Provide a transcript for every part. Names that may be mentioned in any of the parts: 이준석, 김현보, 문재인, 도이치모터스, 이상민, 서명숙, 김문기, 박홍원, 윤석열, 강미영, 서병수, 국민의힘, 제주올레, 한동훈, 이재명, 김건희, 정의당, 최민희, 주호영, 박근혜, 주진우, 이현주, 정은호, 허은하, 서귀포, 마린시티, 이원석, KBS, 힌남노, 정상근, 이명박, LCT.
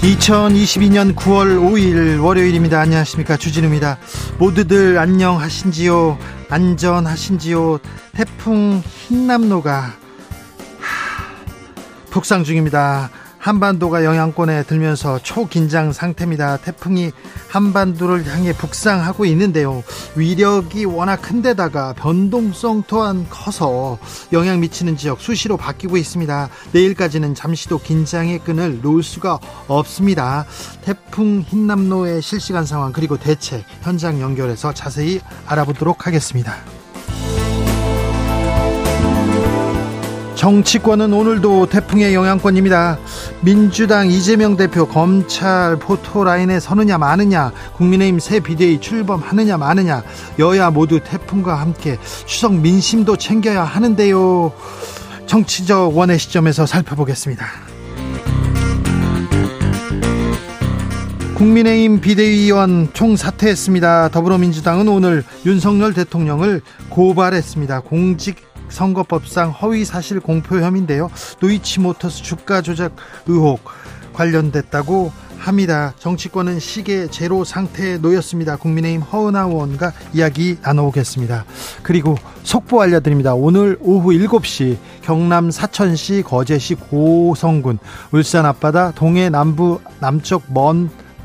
(2022년 9월 5일) 월요일입니다. 안녕하십니까, 주진우입니다. 모두들 안녕하신지요? 안전하신지요? 태풍 힌남노가 북상 중입니다. 한반도가 영향권에 들면서 초긴장 상태입니다. 태풍이 한반도를 향해 북상하고 있는데요. 위력이 워낙 큰데다가 변동성 또한 커서 영향 미치는 지역 수시로 바뀌고 있습니다. 내일까지는 잠시도 긴장의 끈을 놓을 수가 없습니다. 태풍 힌남노의 실시간 상황 그리고 대책 현장 연결해서 자세히 알아보도록 하겠습니다. 정치권은 오늘도 태풍의 영향권입니다. 민주당 이재명 대표 검찰 포토라인에 서느냐 마느냐, 국민의힘 새 비대위 출범하느냐 마느냐, 여야 모두 태풍과 함께 추석 민심도 챙겨야 하는데요. 정치적 원의 시점에서 살펴보겠습니다. 국민의힘 비대위원 총사퇴했습니다. 더불어민주당은 오늘 윤석열 대통령을 고발했습니다. 공직 선거법상 허위사실 공표 혐의인데요. 도이치모터스 주가 조작 의혹 관련됐다고 합니다. 정치권은 시계 제로 상태에 놓였습니다. 국민의힘 허은하 의원과 이야기 나눠보겠습니다. 그리고 속보 알려드립니다. 오늘 오후 7시 경남 사천시, 거제시, 고성군, 울산 앞바다, 동해 남부 남쪽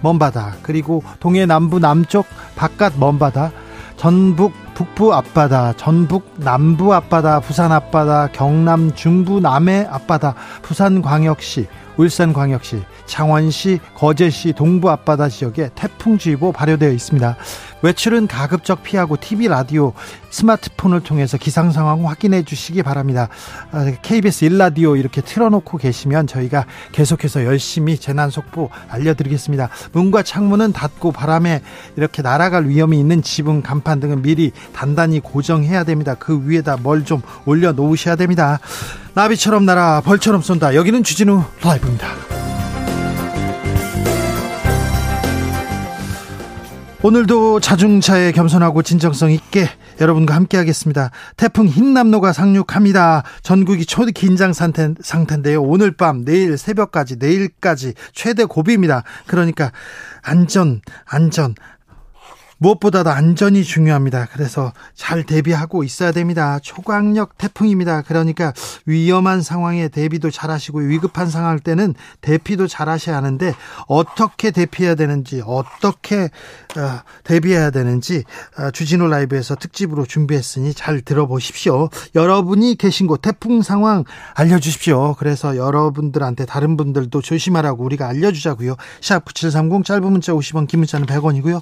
먼바다, 그리고 동해 남부 남쪽 바깥 먼바다, 전북 북부 앞바다, 전북 남부 앞바다, 부산 앞바다, 경남 중부 남해 앞바다, 부산광역시, 울산광역시, 창원시, 거제시 동부 앞바다 지역에 태풍주의보 발효되어 있습니다. 외출은 가급적 피하고 TV, 라디오, 스마트폰을 통해서 기상상황 확인해 주시기 바랍니다. KBS 1라디오 이렇게 틀어놓고 계시면 저희가 계속해서 열심히 재난속보 알려드리겠습니다. 문과 창문은 닫고 바람에 이렇게 날아갈 위험이 있는 지붕, 간판 등은 미리 단단히 고정해야 됩니다. 그 위에다 뭘 좀 올려놓으셔야 됩니다. 나비처럼 날아 벌처럼 쏜다. 여기는 주진우 라이브입니다. 오늘도 자중차에 겸손하고 진정성 있게 여러분과 함께 하겠습니다. 태풍 힌남노가 상륙합니다. 전국이 초긴장 상태인데요. 오늘 밤, 내일 새벽까지, 내일까지 최대 고비입니다. 그러니까 안전. 무엇보다도 안전이 중요합니다. 그래서 잘 대비하고 있어야 됩니다. 초강력 태풍입니다. 그러니까 위험한 상황에 대비도 잘하시고 위급한 상황일 때는 대피도 잘하셔야 하는데, 어떻게 대피해야 되는지, 어떻게 대비해야 되는지 주진우 라이브에서 특집으로 준비했으니 잘 들어보십시오. 여러분이 계신 곳 태풍 상황 알려주십시오. 그래서 여러분들한테 다른 분들도 조심하라고 우리가 알려주자고요. 샵 9730, 짧은 문자 50원, 긴 문자는 100원이고요.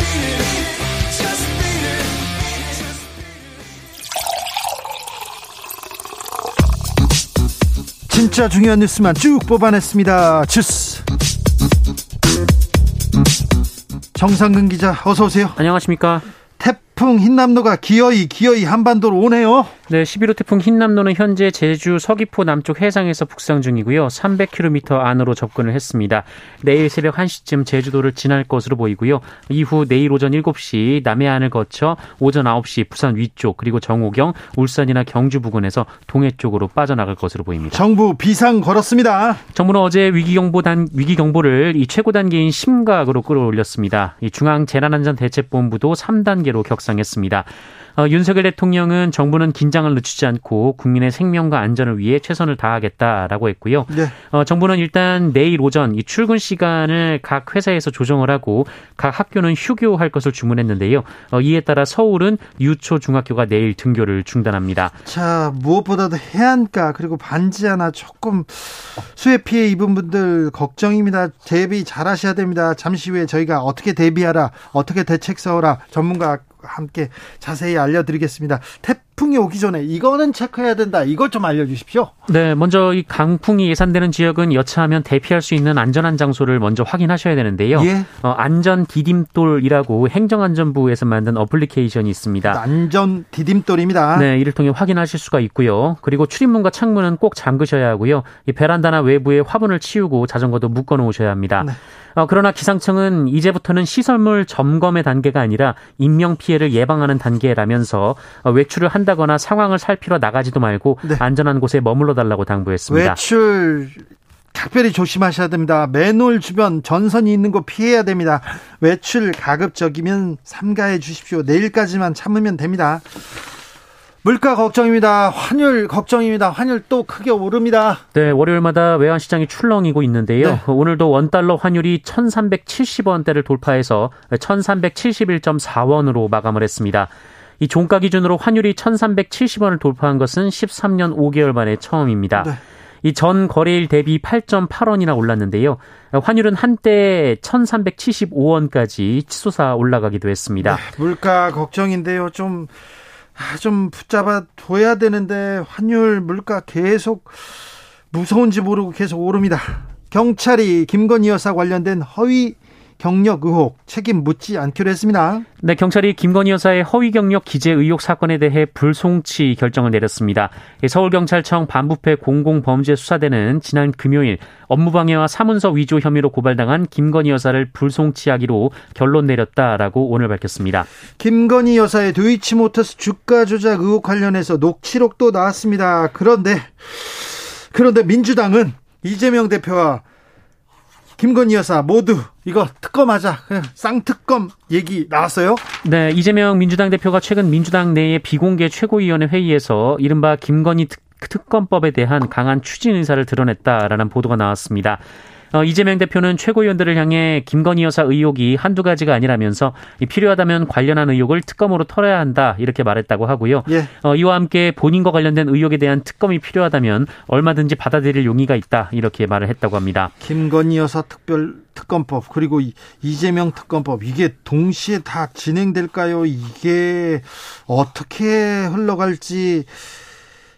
진짜 중요한 뉴스만 쭉 뽑아냈습니다. 주스 정상근 기자, 어서 오세요. 안녕하십니까. 태풍 힌남노가 기어이 한반도로 오네요. 네, 11호 태풍 힌남노는 현재 제주 서귀포 남쪽 해상에서 북상 중이고요. 300km 안으로 접근을 했습니다. 내일 새벽 1시쯤 제주도를 지날 것으로 보이고요. 이후 내일 오전 7시 남해안을 거쳐 오전 9시 부산 위쪽, 그리고 정오경, 울산이나 경주 부근에서 동해 쪽으로 빠져나갈 것으로 보입니다. 정부 비상 걸었습니다. 정부는 어제 위기경보를 이 최고 단계인 심각으로 끌어올렸습니다. 이 중앙재난안전대책본부도 3단계로 격상 정했습니다. 윤석열 대통령은 정부는 긴장을 늦추지 않고 국민의 생명과 안전을 위해 최선을 다하겠다라고 했고요. 네. 정부는 일단 내일 오전 이 출근 시간을 각 회사에서 조정을 하고 각 학교는 휴교할 것을 주문했는데요. 이에 따라 서울은 유초 중학교가 내일 등교를 중단합니다. 자, 무엇보다도 해안가 그리고 반지 하나 조금 수해 피해 입은 분들 걱정입니다. 대비 잘하셔야 됩니다. 잠시 후에 저희가 어떻게 대비하라, 어떻게 대책 세워라 전문가 함께 자세히 알려드리겠습니다. 태풍이 오기 전에 이거는 체크해야 된다. 이것 좀 알려주십시오. 네, 먼저 이 강풍이 예상되는 지역은 여차하면 대피할 수 있는 안전한 장소를 먼저 확인하셔야 되는데요. 예? 안전 디딤돌이라고 행정안전부에서 만든 어플리케이션이 있습니다. 안전 디딤돌입니다. 네, 이를 통해 확인하실 수가 있고요. 그리고 출입문과 창문은 꼭 잠그셔야 하고요. 이 베란다나 외부에 화분을 치우고 자전거도 묶어놓으셔야 합니다. 네. 그러나 기상청은 이제부터는 시설물 점검의 단계가 아니라 인명피해를 예방하는 단계라면서 외출을 한다거나 상황을 살피러 나가지도 말고 네. 안전한 곳에 머물러 달라고 당부했습니다. 외출 각별히 조심하셔야 됩니다. 맨홀 주변 전선이 있는 곳 피해야 됩니다. 외출 가급적이면 삼가해 주십시오. 내일까지만 참으면 됩니다. 물가 걱정입니다. 환율 걱정입니다. 환율 또 크게 오릅니다. 네, 월요일마다 외환시장이 출렁이고 있는데요. 네. 오늘도 원달러 환율이 1,370원대를 돌파해서 1,371.4원으로 마감을 했습니다. 이 종가 기준으로 환율이 1,370원을 돌파한 것은 13년 5개월 만에 처음입니다. 네. 이 전 거래일 대비 8.8원이나 올랐는데요. 환율은 한때 1,375원까지 치솟아 올라가기도 했습니다. 네, 물가 걱정인데요. 좀 붙잡아둬야 되는데 환율, 물가 계속 무서운지 모르고 계속 오릅니다. 경찰이 김건희 여사 관련된 허위 경력 의혹 책임 묻지 않기로 했습니다. 네, 경찰이 김건희 여사의 허위 경력 기재 의혹 사건에 대해 불송치 결정을 내렸습니다. 서울경찰청 반부패 공공범죄수사대는 지난 금요일 업무방해와 사문서 위조 혐의로 고발당한 김건희 여사를 불송치하기로 결론 내렸다라고 오늘 밝혔습니다. 김건희 여사의 도이치모터스 주가 조작 의혹 관련해서 녹취록도 나왔습니다. 그런데 민주당은 이재명 대표와 김건희 여사 모두 이거 특검하자, 그냥 쌍특검 얘기 나왔어요? 네, 이재명 민주당 대표가 최근 민주당 내의 비공개 최고위원회 회의에서 이른바 김건희 특검법에 대한 강한 추진 의사를 드러냈다라는 보도가 나왔습니다. 이재명 대표는 최고위원들을 향해 김건희 여사 의혹이 한두 가지가 아니라면서 필요하다면 관련한 의혹을 특검으로 털어야 한다 이렇게 말했다고 하고요. 예. 이와 함께 본인과 관련된 의혹에 대한 특검이 필요하다면 얼마든지 받아들일 용의가 있다 이렇게 말을 했다고 합니다. 김건희 여사 특검법 그리고 이재명 특검법 이게 동시에 다 진행될까요? 이게 어떻게 흘러갈지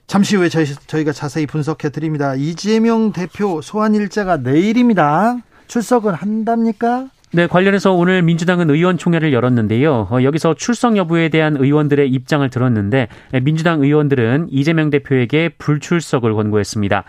잠시 후에 저희가 자세히 분석해드립니다. 이재명 대표 소환일자가 내일입니다. 출석은 한답니까? 네, 관련해서 오늘 민주당은 의원총회를 열었는데요. 여기서 출석 여부에 대한 의원들의 입장을 들었는데 민주당 의원들은 이재명 대표에게 불출석을 권고했습니다.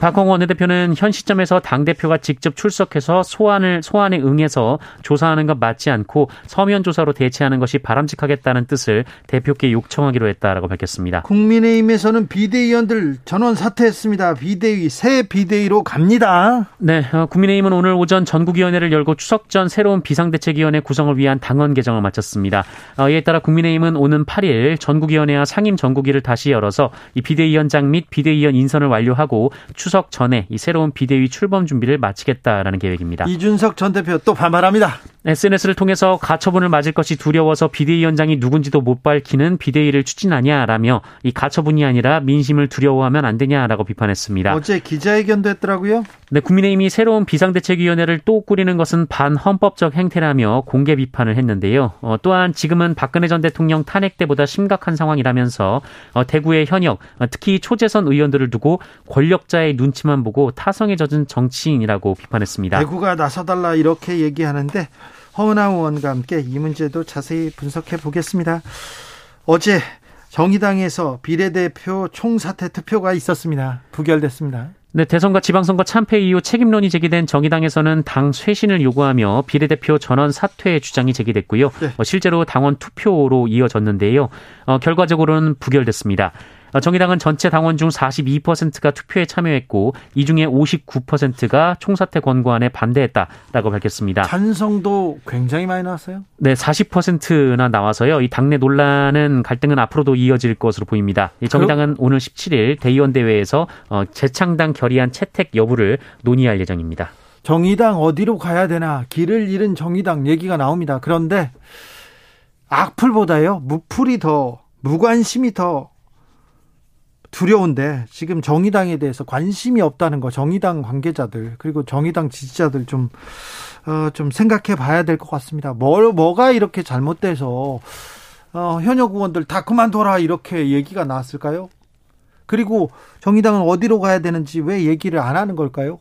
박홍원 원내대표는 현 시점에서 당대표가 직접 출석해서 소환에 응해서 조사하는 것 맞지 않고 서면 조사로 대체하는 것이 바람직하겠다는 뜻을 대표께 요청하기로 했다라고 밝혔습니다. 국민의힘에서는 비대위원들 전원 사퇴했습니다. 비대위, 새 비대위로 갑니다. 네, 국민의힘은 오늘 오전 전국위원회를 열고 추석 전 새로운 비상대책위원회 구성을 위한 당헌 개정을 마쳤습니다. 이에 따라 국민의힘은 오는 8일 전국위원회와 상임 전국위를 다시 열어서 이 비대위원장 및 비대위원 인선을 완료하고 추석 전에 이 새로운 비대위 출범 준비를 마치겠다라는 계획입니다. 이준석 전 대표 또 반발합니다. SNS를 통해서 가처분을 맞을 것이 두려워서 비대위원장이 누군지도 못 밝히는 비대위를 추진하냐라며 이 가처분이 아니라 민심을 두려워하면 안 되냐라고 비판했습니다. 어제 기자회견도 했더라고요. 네, 국민의힘이 새로운 비상대책위원회를 또 꾸리는 것은 반헌법적 행태라며 공개 비판을 했는데요. 또한 지금은 박근혜 전 대통령 탄핵 때보다 심각한 상황이라면서 대구의 현역, 특히 초재선 의원들을 두고 권력자의 눈치만 보고 타성에 젖은 정치인이라고 비판했습니다. 대구가 나서달라 이렇게 얘기하는데 허은하 의원과 함께 이 문제도 자세히 분석해 보겠습니다. 어제 정의당에서 비례대표 총사퇴 투표가 있었습니다. 부결됐습니다. 네, 대선과 지방선거 참패 이후 책임론이 제기된 정의당에서는 당 쇄신을 요구하며 비례대표 전원 사퇴 주장이 제기됐고요. 네. 실제로 당원 투표로 이어졌는데요. 결과적으로는 부결됐습니다. 정의당은 전체 당원 중 42%가 투표에 참여했고 이 중에 59%가 총사퇴 권고안에 반대했다라고 밝혔습니다. 찬성도 굉장히 많이 나왔어요? 네, 40%나 나와서요. 이 당내 논란은 갈등은 앞으로도 이어질 것으로 보입니다. 정의당은 오늘 17일 대의원 대회에서 재창당 결의안 채택 여부를 논의할 예정입니다. 정의당 어디로 가야 되나, 길을 잃은 정의당 얘기가 나옵니다. 그런데 악플보다요, 무플이 더, 무관심이 더 두려운데, 지금 정의당에 대해서 관심이 없다는 거, 정의당 관계자들 그리고 정의당 지지자들 좀 생각해 봐야 될 것 같습니다. 뭐가 이렇게 잘못돼서 현역 의원들 다 그만둬라 이렇게 얘기가 나왔을까요? 그리고 정의당은 어디로 가야 되는지 왜 얘기를 안 하는 걸까요?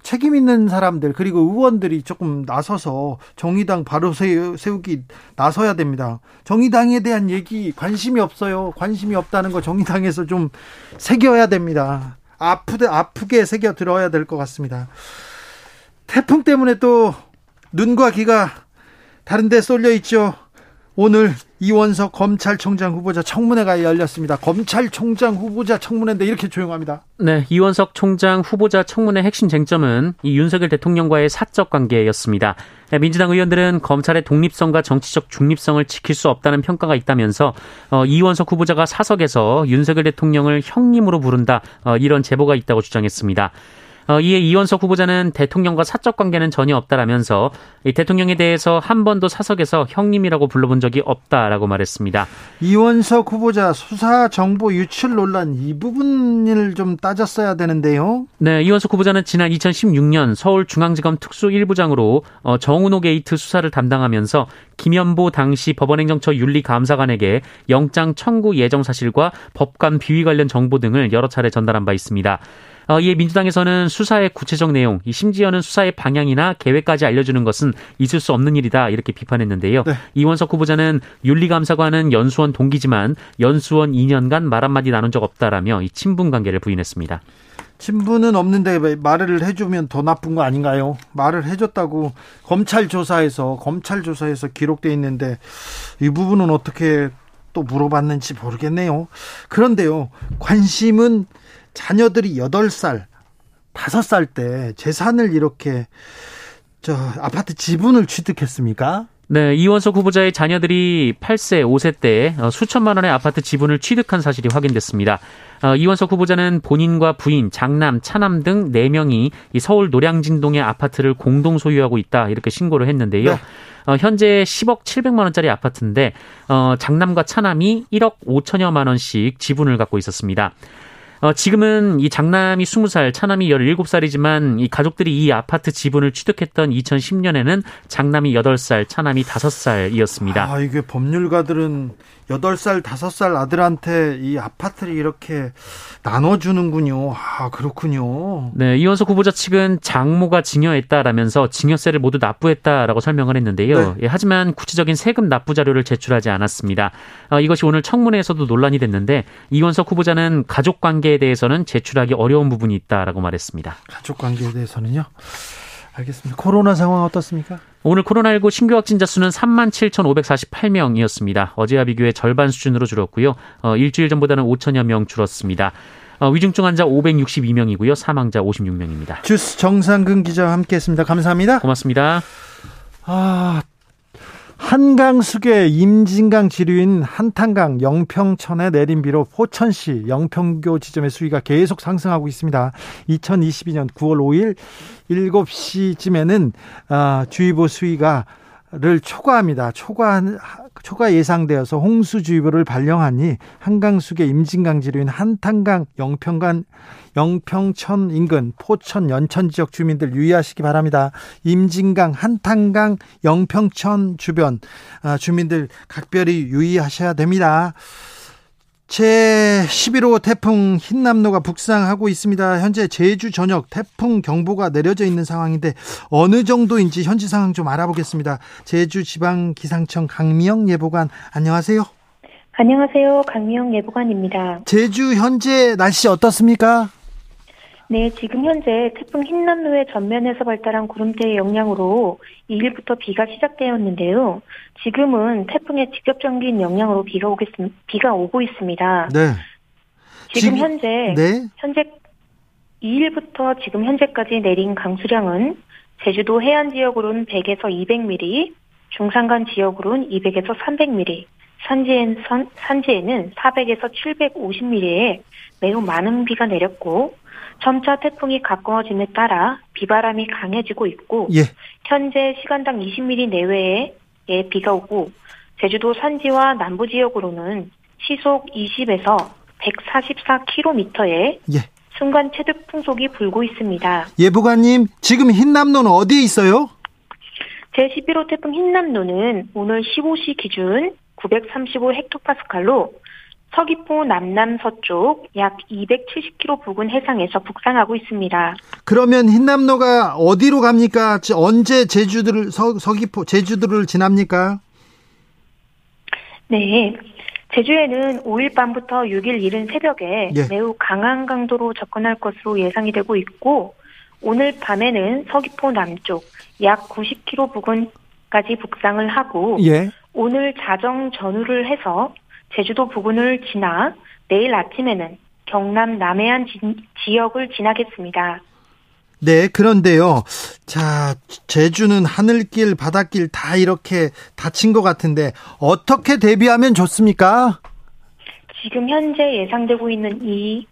책임 있는 사람들 그리고 의원들이 조금 나서서 정의당 바로 세우기 나서야 됩니다. 정의당에 대한 얘기 관심이 없어요. 관심이 없다는 거 정의당에서 좀 새겨야 됩니다. 아프게 새겨 들어야 될 것 같습니다. 태풍 때문에 또 눈과 귀가 다른 데 쏠려 있죠. 오늘 이원석 검찰총장 후보자 청문회가 열렸습니다. 검찰총장 후보자 청문회인데 이렇게 조용합니다. 네, 이원석 총장 후보자 청문회 핵심 쟁점은 이 윤석열 대통령과의 사적 관계였습니다. 민주당 의원들은 검찰의 독립성과 정치적 중립성을 지킬 수 없다는 평가가 있다면서 이원석 후보자가 사석에서 윤석열 대통령을 형님으로 부른다, 이런 제보가 있다고 주장했습니다. 이에 이원석 후보자는 대통령과 사적 관계는 전혀 없다라면서 이 대통령에 대해서 한 번도 사석에서 형님이라고 불러본 적이 없다라고 말했습니다. 이원석 후보자 수사 정보 유출 논란, 이 부분을 좀 따졌어야 되는데요. 네, 이원석 후보자는 지난 2016년 서울중앙지검 특수1부장으로 정은호 게이트 수사를 담당하면서 김현보 당시 법원행정처 윤리감사관에게 영장 청구 예정 사실과 법관 비위 관련 정보 등을 여러 차례 전달한 바 있습니다. 이에 민주당에서는 수사의 구체적 내용, 심지어는 수사의 방향이나 계획까지 알려주는 것은 있을 수 없는 일이다, 이렇게 비판했는데요. 네. 이원석 후보자는 윤리감사관은 연수원 동기지만 연수원 2년간 말 한마디 나눈 적 없다라며 이 친분 관계를 부인했습니다. 친분은 없는데 왜 말을 해주면 더 나쁜 거 아닌가요? 말을 해줬다고 검찰 조사에서 기록돼 있는데 이 부분은 어떻게 또 물어봤는지 모르겠네요. 그런데요, 관심은 자녀들이 8살, 5살 때 재산을 이렇게 아파트 지분을 취득했습니까? 네, 이원석 후보자의 자녀들이 8세, 5세 때 수천만 원의 아파트 지분을 취득한 사실이 확인됐습니다. 이원석 후보자는 본인과 부인, 장남, 차남 등 4명이 서울 노량진동의 아파트를 공동 소유하고 있다, 이렇게 신고를 했는데요. 네. 현재 10억 700만 원짜리 아파트인데 장남과 차남이 1억 5천여만 원씩 지분을 갖고 있었습니다. 지금은 이 장남이 20살, 차남이 17살이지만 이 가족들이 이 아파트 지분을 취득했던 2010년에는 장남이 8살, 차남이 5살이었습니다. 아, 이게 법률가들은 8살, 5살 아들한테 이 아파트를 이렇게 나눠주는군요. 아, 그렇군요. 네, 이원석 후보자 측은 장모가 증여했다라면서 증여세를 모두 납부했다라고 설명을 했는데요. 네. 예, 하지만 구체적인 세금 납부 자료를 제출하지 않았습니다. 이것이 오늘 청문회에서도 논란이 됐는데 이원석 후보자는 가족 관계에 대해서는 제출하기 어려운 부분이 있다라고 말했습니다. 가족 관계에 대해서는요? 알겠습니다. 코로나 상황 어떻습니까? 오늘 코로나19 신규 확진자 수는 37,548명이었습니다. 어제와 비교해 절반 수준으로 줄었고요. 일주일 전보다는 5천여 명 줄었습니다. 위중증 환자 562명이고요. 사망자 56명입니다. 주스 정상근 기자와 함께했습니다. 감사합니다. 고맙습니다. 한강수계 임진강 지류인 한탄강 영평천의 내린 비로 포천시 영평교 지점의 수위가 계속 상승하고 있습니다. 2022년 9월 5일 7시쯤에는 주의보 수위를 초과합니다. 초과 예상되어서 홍수주의보를 발령하니 한강수계 임진강 지류인 한탄강 영평천 인근 포천 연천 지역 주민들 유의하시기 바랍니다. 임진강, 한탄강, 영평천 주변 주민들 각별히 유의하셔야 됩니다. 제11호 태풍 힌남노가 북상하고 있습니다. 현재 제주 전역 태풍 경보가 내려져 있는 상황인데 어느 정도인지 현지 상황 좀 알아보겠습니다. 제주지방기상청 강미영 예보관, 안녕하세요. 안녕하세요. 강미영 예보관입니다. 제주 현재 날씨 어떻습니까? 네, 지금 현재 태풍 힌남노의 전면에서 발달한 구름대의 영향으로 2일부터 비가 시작되었는데요. 지금은 태풍의 직접적인 영향으로 비가 오고 있습니다. 네. 지금 현재 네. 현재 2일부터 지금 현재까지 내린 강수량은 제주도 해안 지역으로는 100에서 200mm, 중산간 지역으로는 200에서 300mm, 산지에는 400에서 750mm의 매우 많은 비가 내렸고, 점차 태풍이 가까워짐에 따라 비바람이 강해지고 있고, 예. 현재 시간당 20mm 내외의 비가 오고, 제주도 산지와 남부 지역으로는 시속 20에서 144km의 예. 순간 최대풍속이 불고 있습니다. 예보관님, 지금 힌남노는 어디에 있어요? 제11호 태풍 힌남노는 오늘 15시 기준 935헥토파스칼로 서귀포 남남서쪽 약 270km 부근 해상에서 북상하고 있습니다. 그러면 힌남노가 어디로 갑니까? 언제 제주도를 서귀포 제주도를 지납니까? 네. 제주에는 5일 밤부터 6일 이른 새벽에 예. 매우 강한 강도로 접근할 것으로 예상이 되고 있고, 오늘 밤에는 서귀포 남쪽 약 90km 부근까지 북상을 하고 예. 오늘 자정 전후를 해서 제주도 부근을 지나 내일 아침에는 경남 남해안 지역을 지나겠습니다. 네, 그런데요. 자, 제주는 하늘길, 바닷길 다 이렇게 닫힌 것 같은데 어떻게 대비하면 좋습니까? 지금 현재 예상되고 있는 이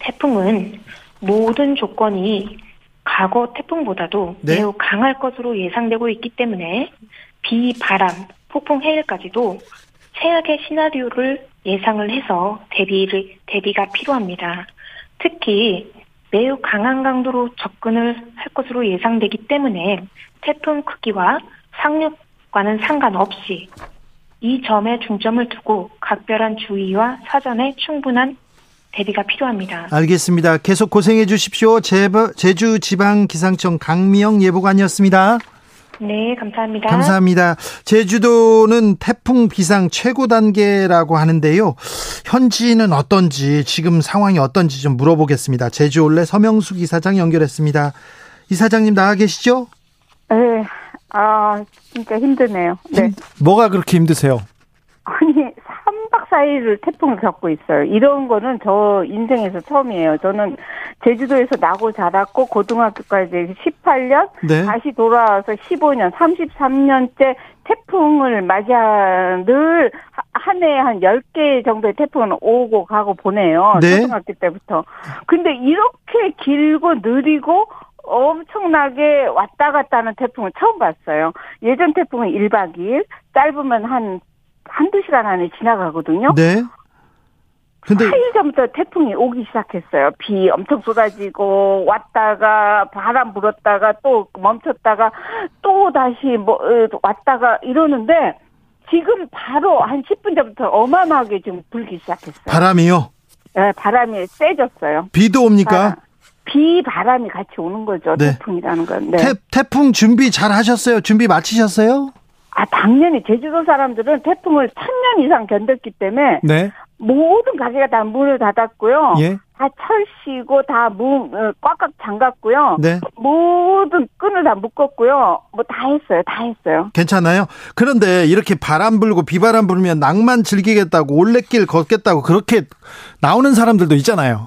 태풍은 모든 조건이 과거 태풍보다도 네? 매우 강할 것으로 예상되고 있기 때문에 비, 바람, 폭풍, 해일까지도 최악의 시나리오를 예상을 해서 대비가 필요합니다. 특히 매우 강한 강도로 접근을 할 것으로 예상되기 때문에 태풍 크기와 상륙과는 상관없이 이 점에 중점을 두고 각별한 주의와 사전에 충분한 대비가 필요합니다. 알겠습니다. 계속 고생해 주십시오. 제주지방기상청 강미영 예보관이었습니다. 네, 감사합니다. 감사합니다. 제주도는 태풍 비상 최고 단계라고 하는데요. 현지는 어떤지, 지금 상황이 어떤지 좀 물어보겠습니다. 제주올레 서명숙 이사장 연결했습니다. 이사장님 나와 계시죠? 네. 아, 진짜 힘드네요. 네. 뭐가 그렇게 힘드세요? 아니, 3박 4일을 태풍을 겪고 있어요. 이런 거는 저 인생에서 처음이에요. 저는 제주도에서 나고 자랐고 고등학교까지 18년 네. 다시 돌아와서 15년 33년째 태풍을 맞아 늘 한 해에 한 10개 정도의 태풍은 오고 가고 보내요. 네. 초등학교 때부터. 근데 이렇게 길고 느리고 엄청나게 왔다 갔다 하는 태풍을 처음 봤어요. 예전 태풍은 1박 2일 짧으면 한두 시간 안에 지나가거든요. 네. 근데 4일 전부터 태풍이 오기 시작했어요. 비 엄청 쏟아지고 왔다가 바람 불었다가 또 멈췄다가 또 다시 왔다가 이러는데 지금 바로 한 10분 전부터 어마어마하게 지금 불기 시작했어요. 바람이요? 네, 바람이 세졌어요. 비도 옵니까? 비 바람이 같이 오는 거죠. 네. 태풍이라는 건. 네. 태풍 준비 잘 하셨어요? 준비 마치셨어요? 아, 당연히 제주도 사람들은 태풍을 1000년 이상 견뎠기 때문에 네. 모든 가게가 다 문을 닫았고요. 예. 다 철시고 다 문 꽉꽉 잠갔고요. 네. 모든 끈을 다 묶었고요. 뭐 다 했어요. 다 했어요. 괜찮아요. 그런데 이렇게 바람 불고 비바람 불면 낭만 즐기겠다고 올레길 걷겠다고 그렇게 나오는 사람들도 있잖아요.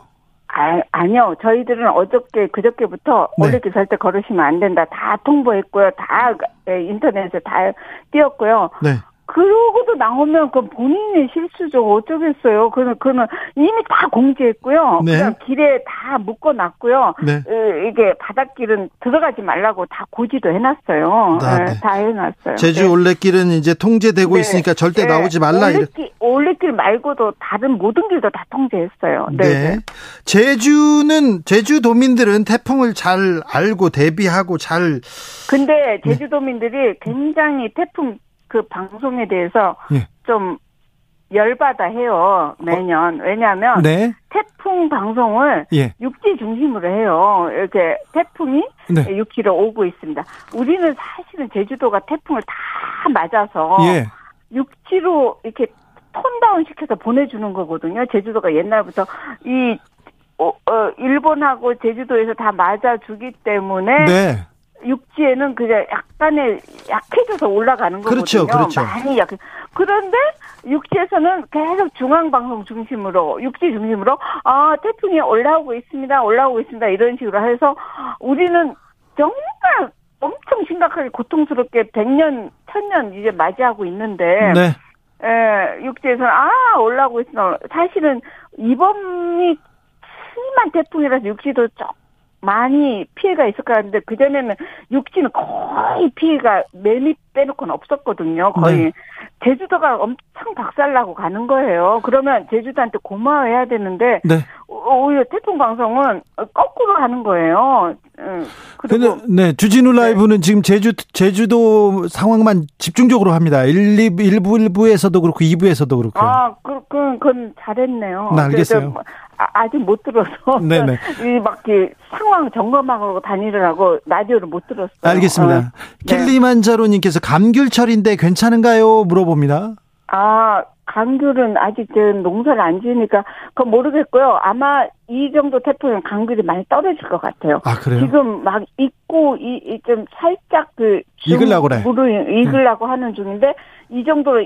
아니요. 저희들은 어저께 그저께부터 네. 올레길 절대 걸으시면 안 된다. 다 통보했고요. 다 인터넷에 다 띄었고요. 네. 그러고도 나오면 그건 본인의 실수죠. 어쩌겠어요. 그는 이미 다 공지했고요. 네. 그냥 길에 다 묶어놨고요. 네. 이게 바닷길은 들어가지 말라고 다 고지도 해놨어요. 아, 네. 다 해놨어요. 제주 네. 올레길은 이제 통제되고 네. 있으니까 절대 네. 나오지 말라. 올레길 말고도 다른 모든 길도 다 통제했어요. 네. 네. 제주도민들은 태풍을 잘 알고 대비하고 잘. 근데 제주도민들이 굉장히 태풍 그 방송에 대해서 예. 좀 열받아 해요, 매년. 왜냐하면 네? 태풍 방송을 예. 육지 중심으로 해요. 이렇게 태풍이 네. 육지로 오고 있습니다. 우리는 사실은 제주도가 태풍을 다 맞아서 예. 육지로 이렇게 톤다운 시켜서 보내주는 거거든요. 제주도가 옛날부터 이 일본하고 제주도에서 다 맞아주기 때문에 네. 육지에는 그냥 약간의 약해져서 올라가는 거거든요. 그렇죠, 그렇죠. 많이 약해. 그런데 육지에서는 계속 중앙방송 중심으로, 육지 중심으로, 아, 태풍이 올라오고 있습니다. 이런 식으로 해서 우리는 정말 엄청 심각하게 고통스럽게 100년, 1000년 이제 맞이하고 있는데. 네. 예, 육지에서는, 아, 올라오고 있어. 사실은 이번이 심한 태풍이라서 육지도 좀 많이 피해가 있을 것 같은데, 그전에는 육지는 거의 피해가 매미 빼놓고는 없었거든요. 거의. 네. 제주도가 엄청 박살나고 가는 거예요. 그러면 제주도한테 고마워해야 되는데, 네. 오히려 태풍 방송은 거꾸로 가는 거예요. 근데, 네, 주진우 라이브는 네. 지금 제주도 상황만 집중적으로 합니다. 1부에서도 그렇고 2부에서도 그렇고. 아, 그건 잘했네요. 네, 알겠어요. 아직 못 들어서. 네네. 막 그 상황 점검하고 다니느라고 라디오를 못 들었어요. 알겠습니다. 네. 킬리만자로님께서 감귤철인데 괜찮은가요? 물어봅니다. 아, 감귤은 아직 농사를 안 지으니까 그건 모르겠고요. 아마 이 정도 태풍은 감귤이 많이 떨어질 것 같아요. 아, 그래요? 지금 막 익고 좀 살짝 익으려고 그래. 익으려고 하는 중인데 이 정도로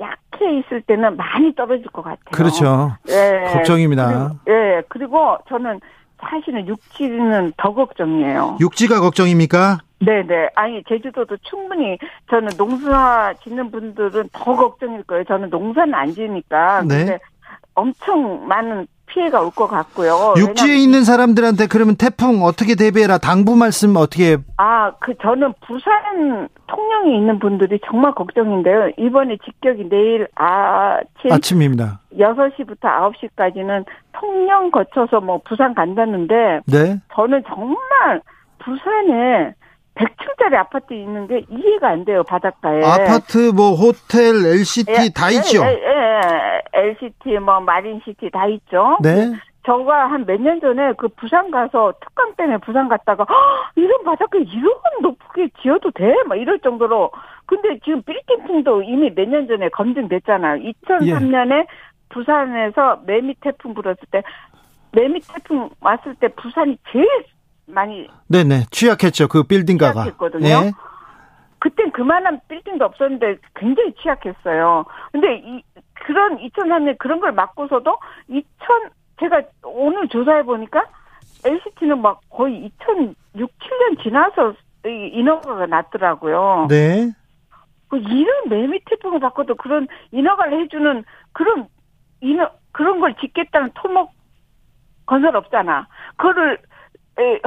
약해 있을 때는 많이 떨어질 것 같아요. 그렇죠. 예. 걱정입니다. 예. 그리고 저는 사실은 육지는 더 걱정이에요. 육지가 걱정입니까? 네네. 아니, 제주도도 충분히 저는 농사 짓는 분들은 더 걱정일 거예요. 저는 농사는 안 지으니까. 네. 근데 엄청 많은 피해가 올 것 같고요. 육지에 있는 사람들한테 그러면 태풍 어떻게 대비해라 당부 말씀 어떻게? 아, 저는 부산 통영에 있는 분들이 정말 걱정인데요. 이번에 직격이 내일 아침입니다. 6시부터 9시까지는 통영 거쳐서 뭐 부산 간다는데. 네. 저는 정말 부산에 100층짜리 아파트 있는 게 이해가 안 돼요, 바닷가에. 아파트, 뭐, 호텔, LCT 다 있죠? 예. LCT, 뭐, 마린시티 다 있죠? 네. 저가 한 몇 년 전에 그 부산 가서 특강 때문에 부산 갔다가, 이런 바닷가에 이런 높게 지어도 돼? 막 이럴 정도로. 근데 지금 빌딩풍도 이미 몇 년 전에 검증됐잖아요. 2003년에 예. 부산에서 매미 태풍 불었을 때, 매미 태풍 왔을 때 부산이 제일 많이 네네 취약했죠. 그 빌딩가가 취약했거든요. 예. 그땐 그만한 빌딩도 없었는데 굉장히 취약했어요. 근데 그런 2003년 그런 걸 막고서도 제가 오늘 조사해 보니까 LCT는 막 거의 2006, 7년 지나서 인허가가 났더라고요. 네. 이런 매미 태풍을 받고도 그런 인허가를 해주는 그런 걸 짓겠다는 토목 건설 없잖아. 그거를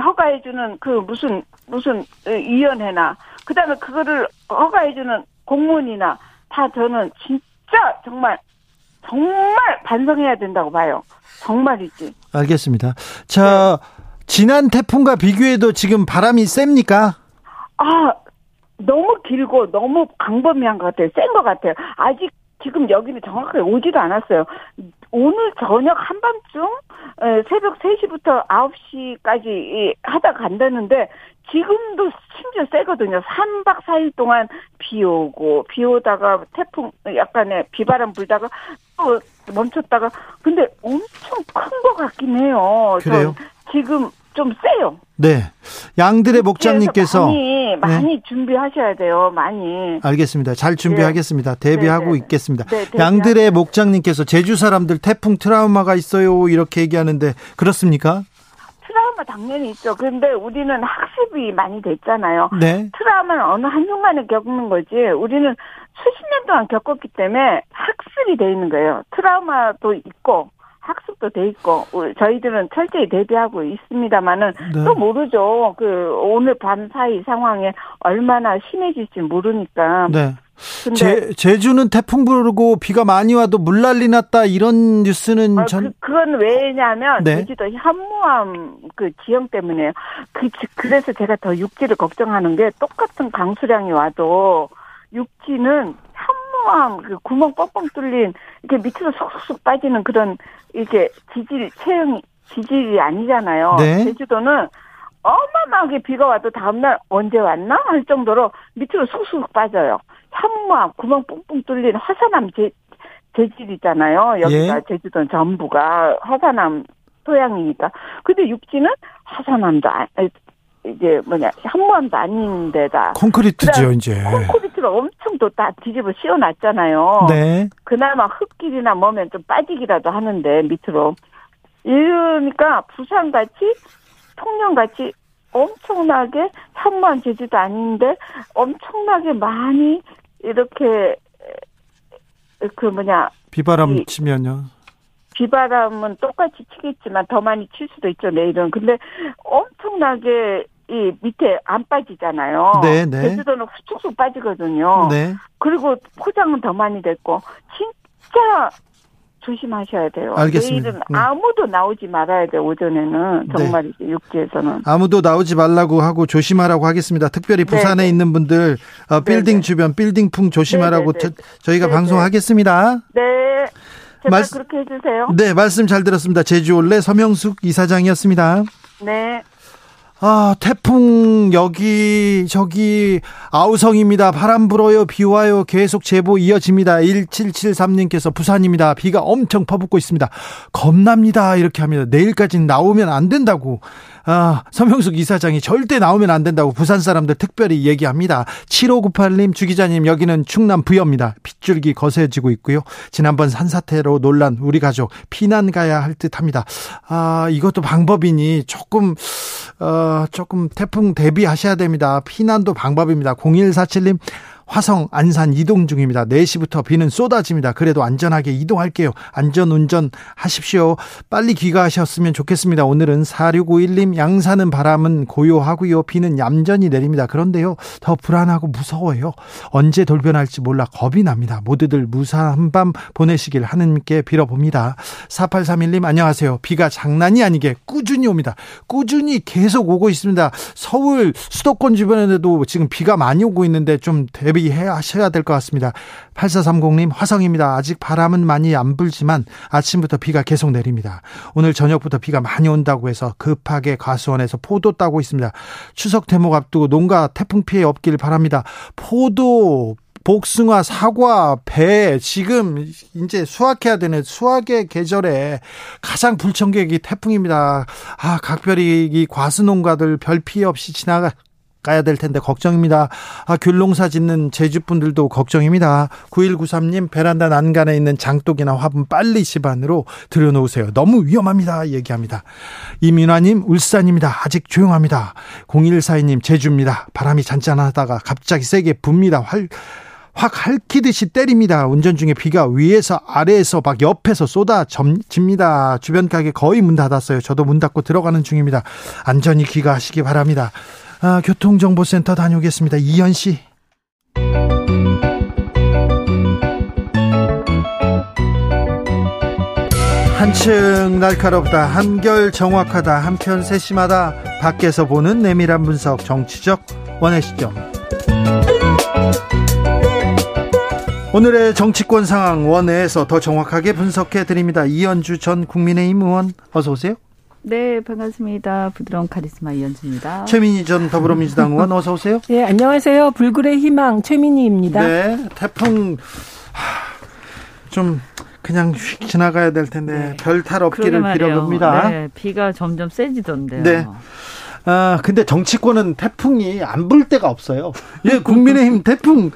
허가해주는 무슨 위원회나 그다음에 그거를 허가해주는 공무원이나 다 저는 진짜 정말 반성해야 된다고 봐요. 정말이지. 알겠습니다. 자, 네. 지난 태풍과 비교해도 지금 바람이 셉니까? 아, 너무 길고 너무 강범위한 것 같아요. 센 것 같아요. 아직 지금 여기는 정확하게 오지도 않았어요. 오늘 저녁 한밤중 새벽 3시부터 9시까지 하다 간다는데 지금도 심지어 세거든요. 3박 4일 동안 비 오고 비 오다가 태풍 약간의 비바람 불다가 또 멈췄다가 근데 엄청 큰 것 같긴 해요. 그래요? 지금 좀 세요. 네. 양들의 목장님께서 많이 네. 준비하셔야 돼요. 많이. 알겠습니다. 잘 준비하겠습니다. 네. 대비하고 네. 있겠습니다. 네. 양들의 목장님께서 제주 사람들 태풍 트라우마가 있어요. 이렇게 얘기하는데 그렇습니까? 트라우마 당연히 있죠. 그런데 우리는 학습이 많이 됐잖아요. 네. 트라우마는 어느 한순간에 겪는 거지. 우리는 수십 년 동안 겪었기 때문에 학습이 돼 있는 거예요. 트라우마도 있고. 학습도 돼 있고 저희들은 철저히 대비하고 있습니다만은 네. 또 모르죠. 오늘 밤 사이 상황에 얼마나 심해질지 모르니까. 네. 근데 제주는 태풍 불고 비가 많이 와도 물난리 났다 이런 뉴스는 그건 왜냐하면 네. 제주도 현무암 지형 때문에요. 그래서 제가 더 육지를 걱정하는 게 똑같은 강수량이 와도 육지는 구멍 뻥뻥 뚫린 이렇게 밑으로 쏙쏙 빠지는 그런 이렇게 지질이 아니잖아요. 네. 제주도는 어마어마하게 비가 와도 다음날 언제 왔나 할 정도로 밑으로 쏙쏙 빠져요. 현무암 구멍 뻥뻥 뚫린 화산암 재질이잖아요. 여기가 예. 제주도는 전부가 화산암 토양이니까. 근데 육지는 하산함도 이제 현무암도 아닌 데다. 콘크리트죠, 이제. 콘크리트를 엄청 또 다 뒤집어 씌워놨잖아요. 네. 그나마 흙길이나 뭐면 좀 빠지기라도 하는데, 밑으로. 이러니까 부산같이, 통영같이 엄청나게 현무암 제주도 아닌데, 엄청나게 많이 이렇게, 비바람 치면요. 비바람은 똑같이 치겠지만 더 많이 칠 수도 있죠, 내일은. 근데 엄청나게 이 밑에 안 빠지잖아요. 네, 네. 제주도는 쑥쑥 빠지거든요. 네. 그리고 포장은 더 많이 됐고, 진짜 조심하셔야 돼요. 알겠습니다. 내일은 아무도 나오지 말아야 돼요, 오전에는. 정말 네. 육지에서는. 아무도 나오지 말라고 하고 조심하라고 하겠습니다. 특별히 부산에 네네. 있는 분들, 빌딩 주변, 빌딩풍 조심하라고 저희가 네네. 방송하겠습니다. 네. 제발 그렇게 해주세요. 네, 말씀 잘 들었습니다. 제주올레 서명숙 이사장이었습니다. 네. 아, 태풍 여기저기 아우성입니다. 바람 불어요, 비 와요. 계속 제보 이어집니다. 1773님께서 부산입니다. 비가 엄청 퍼붓고 있습니다. 겁납니다. 이렇게 합니다. 내일까지는 나오면 안 된다고. 아, 서명숙 이사장이 절대 나오면 안 된다고 부산 사람들 특별히 얘기합니다. 7598님, 주 기자님, 여기는 충남 부여입니다. 빗줄기 거세지고 있고요. 지난번 산사태로 놀란 우리 가족 피난 가야 할 듯합니다. 아, 이것도 방법이니 조금 태풍 대비하셔야 됩니다. 피난도 방법입니다. 0147님, 화성 안산 이동 중입니다. 4시부터 비는 쏟아집니다. 그래도 안전하게 이동할게요. 안전운전 하십시오. 빨리 귀가하셨으면 좋겠습니다. 오늘은 4651님, 양산은 바람은 고요하고요. 비는 얌전히 내립니다. 그런데요, 더 불안하고 무서워요. 언제 돌변할지 몰라 겁이 납니다. 모두들 무사한 밤 보내시길 하느님께 빌어봅니다. 4831님, 안녕하세요. 비가 장난이 아니게 꾸준히 옵니다. 꾸준히 계속 오고 있습니다. 서울 수도권 주변에도 지금 비가 많이 오고 있는데 좀 대비 하셔야 될 것 같습니다. 8430님, 화성입니다. 아직 바람은 많이 안 불지만 아침부터 비가 계속 내립니다. 오늘 저녁부터 비가 많이 온다고 해서 급하게 과수원에서 포도 따고 있습니다. 추석 대목 앞두고 농가 태풍 피해 없길 바랍니다. 포도, 복숭아, 사과, 배, 지금 이제 수확해야 되는 수확의 계절에 가장 불청객이 태풍입니다. 아, 각별히 이 과수농가들 별 피해 없이 가야 될 텐데 걱정입니다. 아, 귤농사 짓는 제주분들도 걱정입니다. 9193님, 베란다 난간에 있는 장독이나 화분 빨리 집 안으로 들여놓으세요. 너무 위험합니다. 얘기합니다. 이민화님, 울산입니다. 아직 조용합니다. 0142님, 제주입니다. 바람이 잔잔하다가 갑자기 세게 붑니다. 확 핥히듯이 때립니다. 운전 중에 비가 위에서 아래에서 막 옆에서 쏟아집니다. 주변 가게 거의 문 닫았어요. 저도 문 닫고 들어가는 중입니다. 안전히 귀가하시기 바랍니다. 아, 교통정보센터 다녀오겠습니다. 이현 씨. 한층 날카롭다, 한결 정확하다, 한편 세심하다. 밖에서 보는 내밀한 분석, 정치적 원의 시점. 오늘의 정치권 상황 원회에서 더 정확하게 분석해드립니다. 이현주 전 국민의힘 의원, 어서 오세요. 네, 반갑습니다. 부드러운 카리스마 이현주입니다. 최민희 전 더불어민주당 의원, 어서 오세요. 네, 안녕하세요. 불굴의 희망 최민희입니다. 네, 태풍 좀 그냥 휙 지나가야 될 텐데 네. 별탈 없기를 빌어봅니다. 네, 비가 점점 세지던데요. 네. 아, 근데 정치권은 태풍이 안 불 때가 없어요. 예, 국민의힘 태풍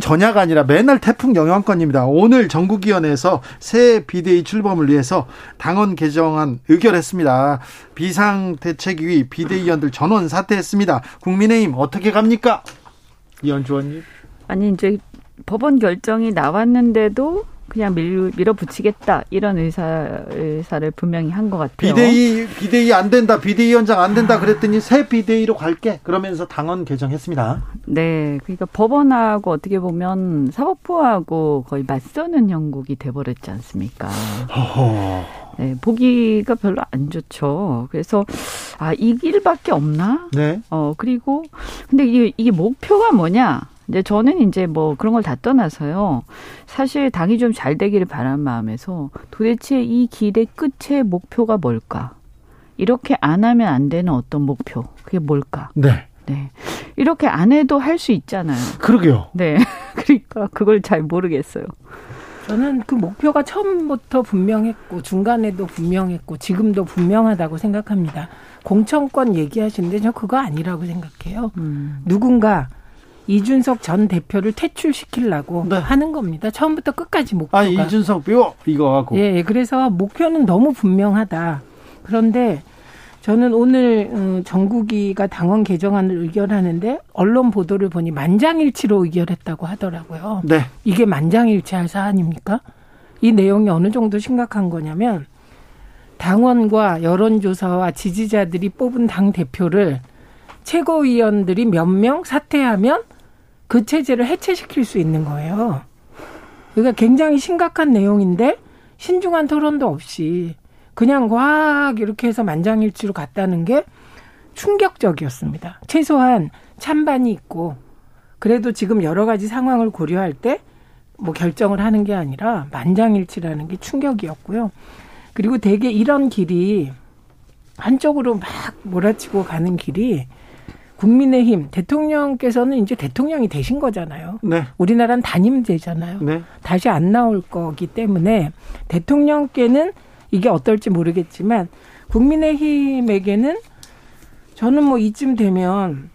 전야가 아니라 맨날 태풍 영향권입니다. 오늘 전국위원회에서 새 비대위 출범을 위해서 당원 개정안 의결했습니다. 비상대책위 비대위원들 전원 사퇴했습니다. 국민의힘 어떻게 갑니까? 이현주 의원님. 아니, 이제 법원 결정이 나왔는데도 그냥 밀어붙이겠다, 이런 의사를 분명히 한 것 같아요. 비대위 안 된다, 비대위원장 안 된다 그랬더니 새 비대위로 갈게, 그러면서 당원 개정했습니다. 네, 그러니까 법원하고 어떻게 보면 사법부하고 거의 맞서는 형국이 돼버렸지 않습니까? 네, 보기가 별로 안 좋죠. 그래서 아, 이 길밖에 없나? 네. 그리고 근데 이게 목표가 뭐냐? 이제 저는 이제 뭐 그런 걸 다 떠나서요. 사실 당이 좀 잘 되기를 바라는 마음에서 도대체 이 길의 끝의 목표가 뭘까? 이렇게 안 하면 안 되는 어떤 목표. 그게 뭘까? 네. 네. 이렇게 안 해도 할 수 있잖아요. 그러게요. 네. 그러니까 그걸 잘 모르겠어요. 저는 그 목표가 처음부터 분명했고 중간에도 분명했고 지금도 분명하다고 생각합니다. 공천권 얘기하시는데 저 그거 아니라고 생각해요. 누군가 이준석 전 대표를 퇴출시키려고 네. 하는 겁니다. 처음부터 끝까지 목표가. 아, 이준석 묘 이거 하고. 예, 그래서 목표는 너무 분명하다. 그런데 저는 오늘 정국이가 당원 개정안을 의결하는데 언론 보도를 보니 만장일치로 의결했다고 하더라고요. 네. 이게 만장일치할 사안입니까? 이 내용이 어느 정도 심각한 거냐면 당원과 여론조사와 지지자들이 뽑은 당 대표를 최고위원들이 몇 명 사퇴하면 그 체제를 해체시킬 수 있는 거예요. 그러니까 굉장히 심각한 내용인데 신중한 토론도 없이 그냥 확 이렇게 해서 만장일치로 갔다는 게 충격적이었습니다. 최소한 찬반이 있고 그래도 지금 여러 가지 상황을 고려할 때 뭐 결정을 하는 게 아니라 만장일치라는 게 충격이었고요. 그리고 되게 이런 길이 한쪽으로 막 몰아치고 가는 길이 국민의힘 대통령께서는 이제 대통령이 되신 거잖아요. 네. 우리나라는 단임제잖아요. 네. 다시 안 나올 거기 때문에 대통령께는 이게 어떨지 모르겠지만 국민의힘에게는 저는 뭐 이쯤 되면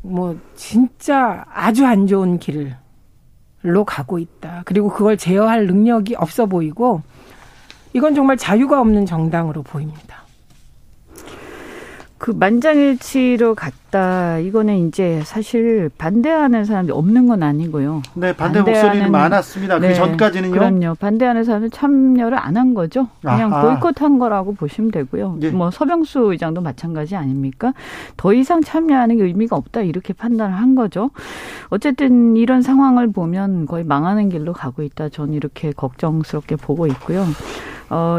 뭐 진짜 아주 안 좋은 길로 가고 있다. 그리고 그걸 제어할 능력이 없어 보이고 이건 정말 자유가 없는 정당으로 보입니다. 그 만장일치로 갔다. 이거는 이제 사실 반대하는 사람이 없는 건 아니고요. 네, 반대 목소리는 많았습니다. 네, 그 전까지는요. 그럼요. 반대하는 사람은 참여를 안 한 거죠. 그냥 보이콧한 거라고 보시면 되고요. 예. 뭐 서명수 의장도 마찬가지 아닙니까? 더 이상 참여하는 게 의미가 없다 이렇게 판단을 한 거죠. 어쨌든 이런 상황을 보면 거의 망하는 길로 가고 있다. 전 이렇게 걱정스럽게 보고 있고요.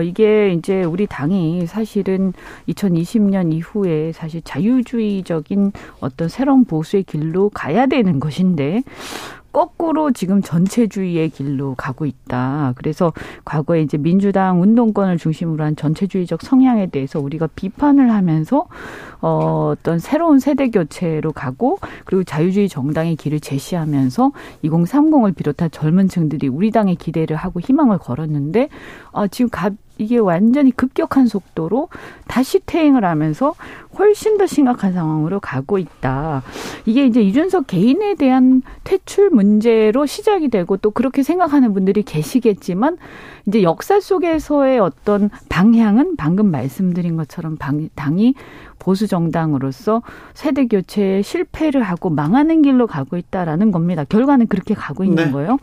이게 이제 우리 당이 사실은 2020년 이후에 사실 자유주의적인 어떤 새로운 보수의 길로 가야 되는 것인데 거꾸로 지금 전체주의의 길로 가고 있다. 그래서 과거에 이제 민주당 운동권을 중심으로 한 전체주의적 성향에 대해서 우리가 비판을 하면서 어떤 새로운 세대 교체로 가고 그리고 자유주의 정당의 길을 제시하면서 2030을 비롯한 젊은 층들이 우리 당에 기대를 하고 희망을 걸었는데 지금 이게 완전히 급격한 속도로 다시 퇴행을 하면서 훨씬 더 심각한 상황으로 가고 있다. 이게 이제 이준석 개인에 대한 퇴출 문제로 시작이 되고 또 그렇게 생각하는 분들이 계시겠지만 이제 역사 속에서의 어떤 방향은 방금 말씀드린 것처럼 당이 보수 정당으로서 세대 교체에 실패를 하고 망하는 길로 가고 있다라는 겁니다. 결과는 그렇게 가고 있는 네. 거예요.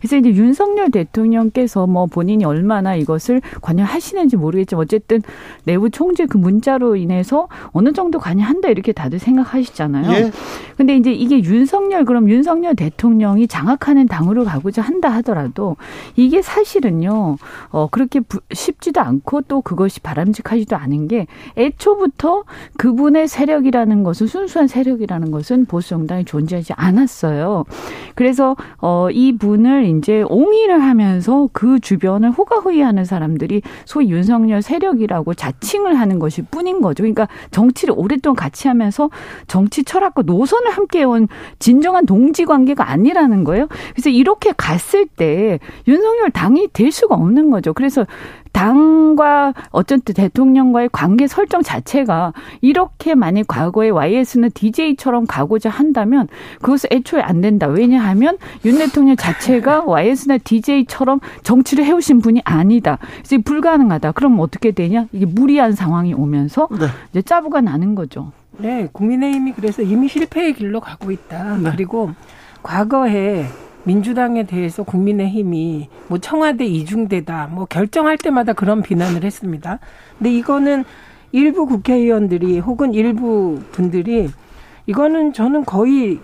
그래서 이제 윤석열 대통령께서 뭐 본인이 얼마나 이것을 관여하시는지 모르겠지만 어쨌든 내부 총재 그 문자로 인해서 어느 정도 관여한다 이렇게 다들 생각하시잖아요. 그런데 예. 이제 이게 윤석열 대통령이 장악하는 당으로 가고자 한다 하더라도 이게 사실은요 그렇게 쉽지도 않고 또 그것이 바람직하지도 않은 게 애초부터 그분의 세력이라는 것은 순수한 세력이라는 것은 보수 정당이 존재하지 않았어요. 그래서 이분을 이제 옹의를 하면서 그 주변을 호가호위하는 사람들이 소위 윤석열 세력이라고 자칭을 하는 것일 뿐인 거죠. 그러니까 정치를 오랫동안 같이 하면서 정치 철학과 노선을 함께해온 진정한 동지 관계가 아니라는 거예요. 그래서 이렇게 갔을 때 윤석열 당이 될 수가 없는 거죠. 그래서 당과 어쨌든 대통령과의 관계 설정 자체가 이렇게 만약 과거에 YS는 DJ처럼 가고자 한다면 그것은 애초에 안 된다. 왜냐하면 윤 대통령 자체가 YS나 DJ처럼 정치를 해오신 분이 아니다. 이제 불가능하다. 그럼 어떻게 되냐? 이게 무리한 상황이 오면서 네. 이제 짜부가 나는 거죠. 네, 국민의힘이 그래서 이미 실패의 길로 가고 있다. 네. 그리고 과거에 민주당에 대해서 국민의힘이 뭐 청와대 이중대다 뭐 결정할 때마다 그런 비난을 했습니다. 근데 이거는 일부 국회의원들이 혹은 일부 분들이 이거는 저는 거의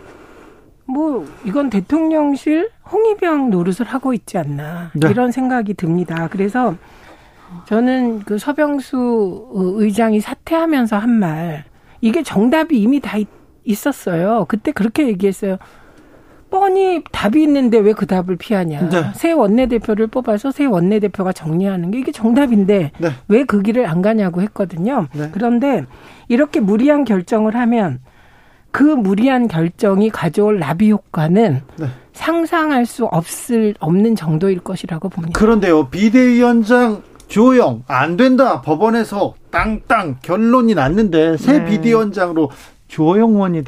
뭐 이건 대통령실 홍위병 노릇을 하고 있지 않나 네. 이런 생각이 듭니다. 그래서 저는 그 서병수 의장이 사퇴하면서 한 말 이게 정답이 이미 다 있었어요. 그때 그렇게 얘기했어요. 뻔히 답이 있는데 왜 그 답을 피하냐. 네. 새 원내대표를 뽑아서 새 원내대표가 정리하는 게 이게 정답인데 네. 왜 그 길을 안 가냐고 했거든요. 네. 그런데 이렇게 무리한 결정을 하면 그 무리한 결정이 가져올 나비 효과는 네. 상상할 수 없는 정도일 것이라고 봅니다. 그런데요, 비대위원장 조영 안 된다 법원에서 땅땅 결론이 났는데 새 비대위원장으로 조영 의원이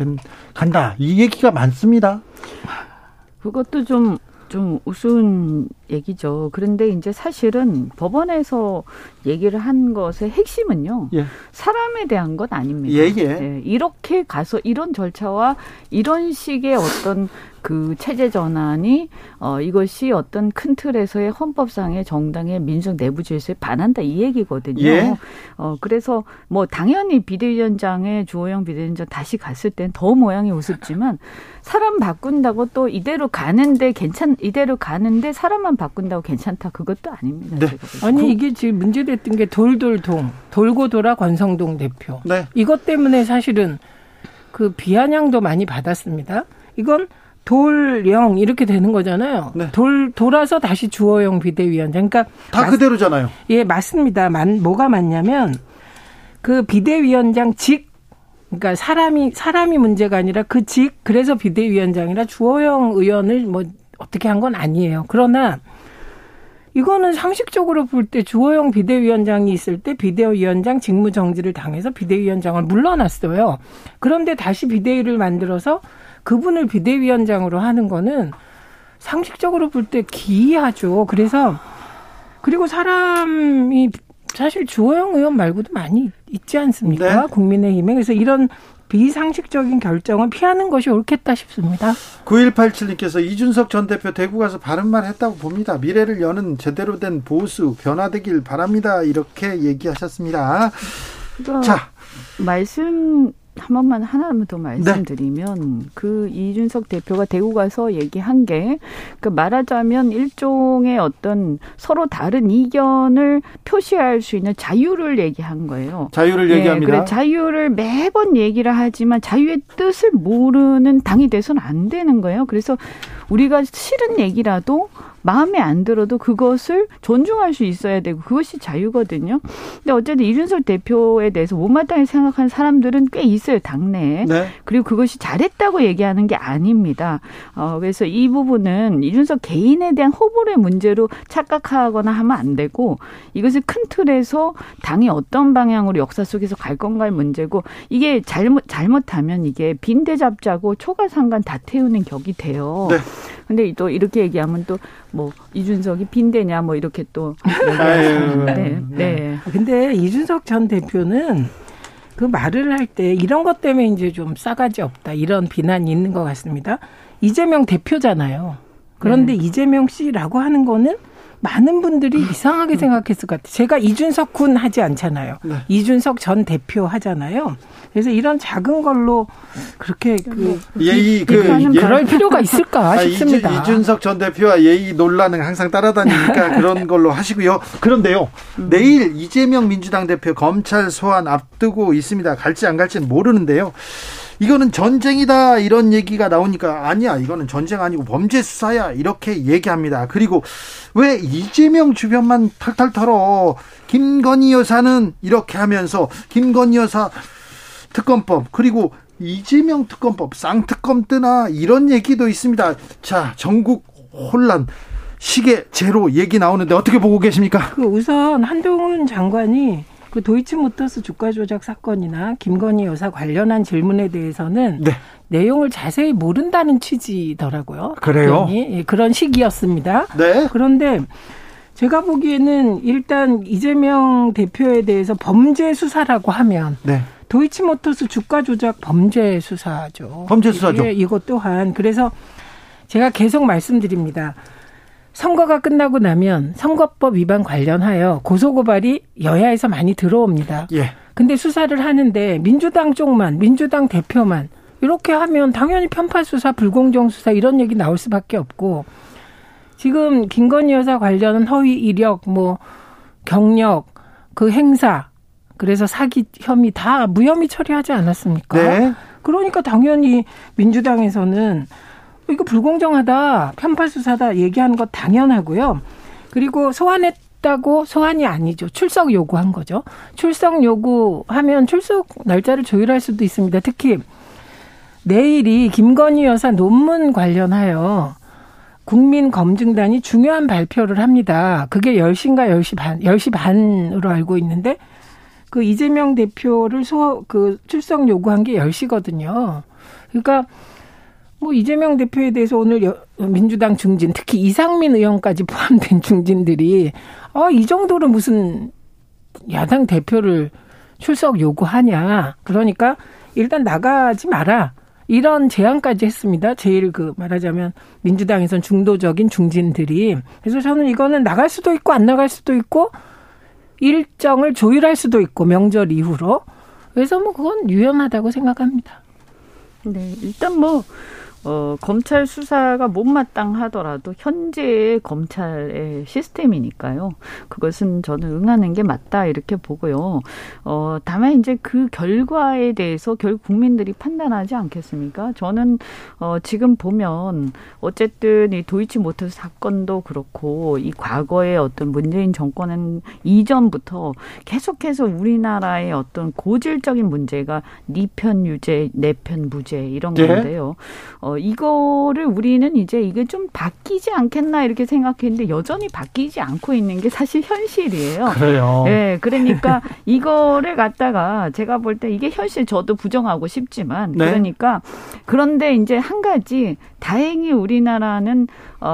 간다, 이 얘기가 많습니다. 그것도 좀 우스운 얘기죠. 그런데 이제 사실은 법원에서 얘기를 한 것의 핵심은요, 예, 사람에 대한 건 아닙니다. 예. 이렇게 가서 이런 절차와 이런 식의 어떤 그 체제 전환이 이것이 어떤 큰 틀에서의 헌법상의 정당의 민족 내부 질서에 반한다, 이 얘기거든요. 예. 그래서 뭐 당연히 비대위원장에 주호영 비대위원장 다시 갔을 땐 더 모양이 우습지만, 사람 바꾼다고 또 이대로 가는데 사람만 바꾼다고 괜찮다, 그것도 아닙니다. 네. 아니 이게 지금 문제됐던 게 돌돌동, 돌고 돌아 권성동 대표. 네. 이것 때문에 사실은 그 비아냥도 많이 받았습니다. 이건 돌영 이렇게 되는 거잖아요. 네. 돌아서 다시 주호영 비대위원장. 그러니까 다 그대로잖아요. 예, 맞습니다. 뭐가 맞냐면 그 비대위원장 직, 그러니까 사람이 문제가 아니라 그 직, 그래서 비대위원장이라 주호영 의원을 뭐 어떻게 한 건 아니에요. 그러나 이거는 상식적으로 볼 때 주호영 비대위원장이 있을 때 비대위원장 직무정지를 당해서 비대위원장을 물러났어요. 그런데 다시 비대위를 만들어서 그분을 비대위원장으로 하는 거는 상식적으로 볼 때 기이하죠. 그래서, 그리고 사람이 사실 주호영 의원 말고도 많이 있지 않습니까? 네. 국민의힘에. 그래서 이런 비상식적인 결정은 피하는 것이 옳겠다 싶습니다. 9187님께서 이준석 전 대표 대구 가서 바른 말 했다고 봅니다. 미래를 여는 제대로 된 보수 변화되길 바랍니다. 이렇게 얘기하셨습니다. 그러니까 자, 한 번만, 하나만 더 말씀드리면, 네, 그 이준석 대표가 대구 가서 얘기한 게, 그 말하자면 일종의 어떤 서로 다른 이견을 표시할 수 있는 자유를 얘기한 거예요. 자유를 얘기합니다. 그래, 자유를 매번 얘기를 하지만 자유의 뜻을 모르는 당이 돼서는 안 되는 거예요. 그래서 우리가 싫은 얘기라도 마음에 안 들어도 그것을 존중할 수 있어야 되고, 그것이 자유거든요. 근데 어쨌든 이준석 대표에 대해서 못마땅히 생각하는 사람들은 꽤 있어요, 당내에. 네. 그리고 그것이 잘했다고 얘기하는 게 아닙니다. 그래서 이 부분은 이준석 개인에 대한 호불호의 문제로 착각하거나 하면 안 되고, 이것을 큰 틀에서 당이 어떤 방향으로 역사 속에서 갈 건가의 문제고, 이게 잘못하면 이게 빈대잡자고 초가상간 다 태우는 격이 돼요. 네. 근데 또 이렇게 얘기하면 또 뭐 이준석이 빈대냐 뭐 이렇게 또 네. 네. 근데 이준석 전 대표는 그 말을 할 때 이런 것 때문에 이제 좀 싸가지 없다, 이런 비난이 있는 것 같습니다. 이재명 대표잖아요. 그런데 네, 이재명 씨라고 하는 거는 많은 분들이 이상하게 생각했을 것 같아요. 제가 이준석 군 하지 않잖아요. 네. 이준석 전 대표 하잖아요. 그래서 이런 작은 걸로 그렇게 그럴 필요가 있을까 싶습니다. 이준석 전 대표와 예의 논란은 항상 따라다니니까 그런 걸로 하시고요. 그런데요, 내일 이재명 민주당 대표 검찰 소환 앞두고 있습니다. 갈지 안 갈지는 모르는데요, 이거는 전쟁이다 이런 얘기가 나오니까, 아니야 이거는 전쟁 아니고 범죄 수사야 이렇게 얘기합니다. 그리고 왜 이재명 주변만 탈탈 털어, 김건희 여사는 이렇게 하면서 김건희 여사 특검법, 그리고 이재명 특검법 쌍특검 뜨나 이런 얘기도 있습니다. 자, 전국 혼란 시계 제로 얘기 나오는데 어떻게 보고 계십니까? 우선 한동훈 장관이 그 도이치모터스 주가 조작 사건이나 김건희 여사 관련한 질문에 대해서는, 네, 내용을 자세히 모른다는 취지더라고요. 그래요? 예, 그런 식이었습니다. 네. 그런데 제가 보기에는 일단 이재명 대표에 대해서 범죄 수사라고 하면, 네, 도이치모터스 주가 조작 범죄 수사죠. 범죄 수사죠. 예, 이것 또한. 그래서 제가 계속 말씀드립니다. 선거가 끝나고 나면 선거법 위반 관련하여 고소고발이 여야에서 많이 들어옵니다. 예. 근데 수사를 하는데 민주당 쪽만, 민주당 대표만 이렇게 하면 당연히 편파수사, 불공정수사 이런 얘기 나올 수밖에 없고, 지금 김건희 여사 관련한 허위 이력, 뭐 경력, 그 행사, 그래서 사기 혐의 다 무혐의 처리하지 않았습니까? 네. 그러니까 당연히 민주당에서는 이거 불공정하다, 편파수사다 얘기하는 것 당연하고요. 그리고 소환했다고, 소환이 아니죠, 출석 요구한 거죠. 출석 요구하면 출석 날짜를 조율할 수도 있습니다. 특히 내일이 김건희 여사 논문 관련하여 국민검증단이 중요한 발표를 합니다. 그게 10시인가 10시 반으로 알고 있는데 그 이재명 대표를 출석 요구한 게 10시거든요. 그러니까 뭐 이재명 대표에 대해서 오늘 민주당 중진, 특히 이상민 의원까지 포함된 중진들이 이 정도로 무슨 야당 대표를 출석 요구하냐. 그러니까 일단 나가지 마라. 이런 제안까지 했습니다. 제일 말하자면 민주당에선 중도적인 중진들이. 그래서 저는 이거는 나갈 수도 있고 안 나갈 수도 있고 일정을 조율할 수도 있고 명절 이후로. 그래서 그건 유연하다고 생각합니다. 네, 일단 검찰 수사가 못마땅하더라도 현재의 검찰의 시스템이니까요. 그것은 저는 응하는 게 맞다 이렇게 보고요. 다만 이제 그 결과에 대해서 결국 국민들이 판단하지 않겠습니까? 저는 지금 보면 어쨌든 이 도이치모터스 사건도 그렇고 이 과거의 어떤 문재인 정권은 이전부터 계속해서 우리나라의 어떤 고질적인 문제가 니 편 유죄, 내 편 무죄 이런 건데요. 이거를 우리는 이제 이게 좀 바뀌지 않겠나 이렇게 생각했는데 여전히 바뀌지 않고 있는 게 사실 현실이에요. 그래요. 네, 그러니까 이거를 갖다가 제가 볼 때 이게 현실 저도 부정하고 싶지만 네. 그러니까 그런데 이제 한 가지 다행히 우리나라는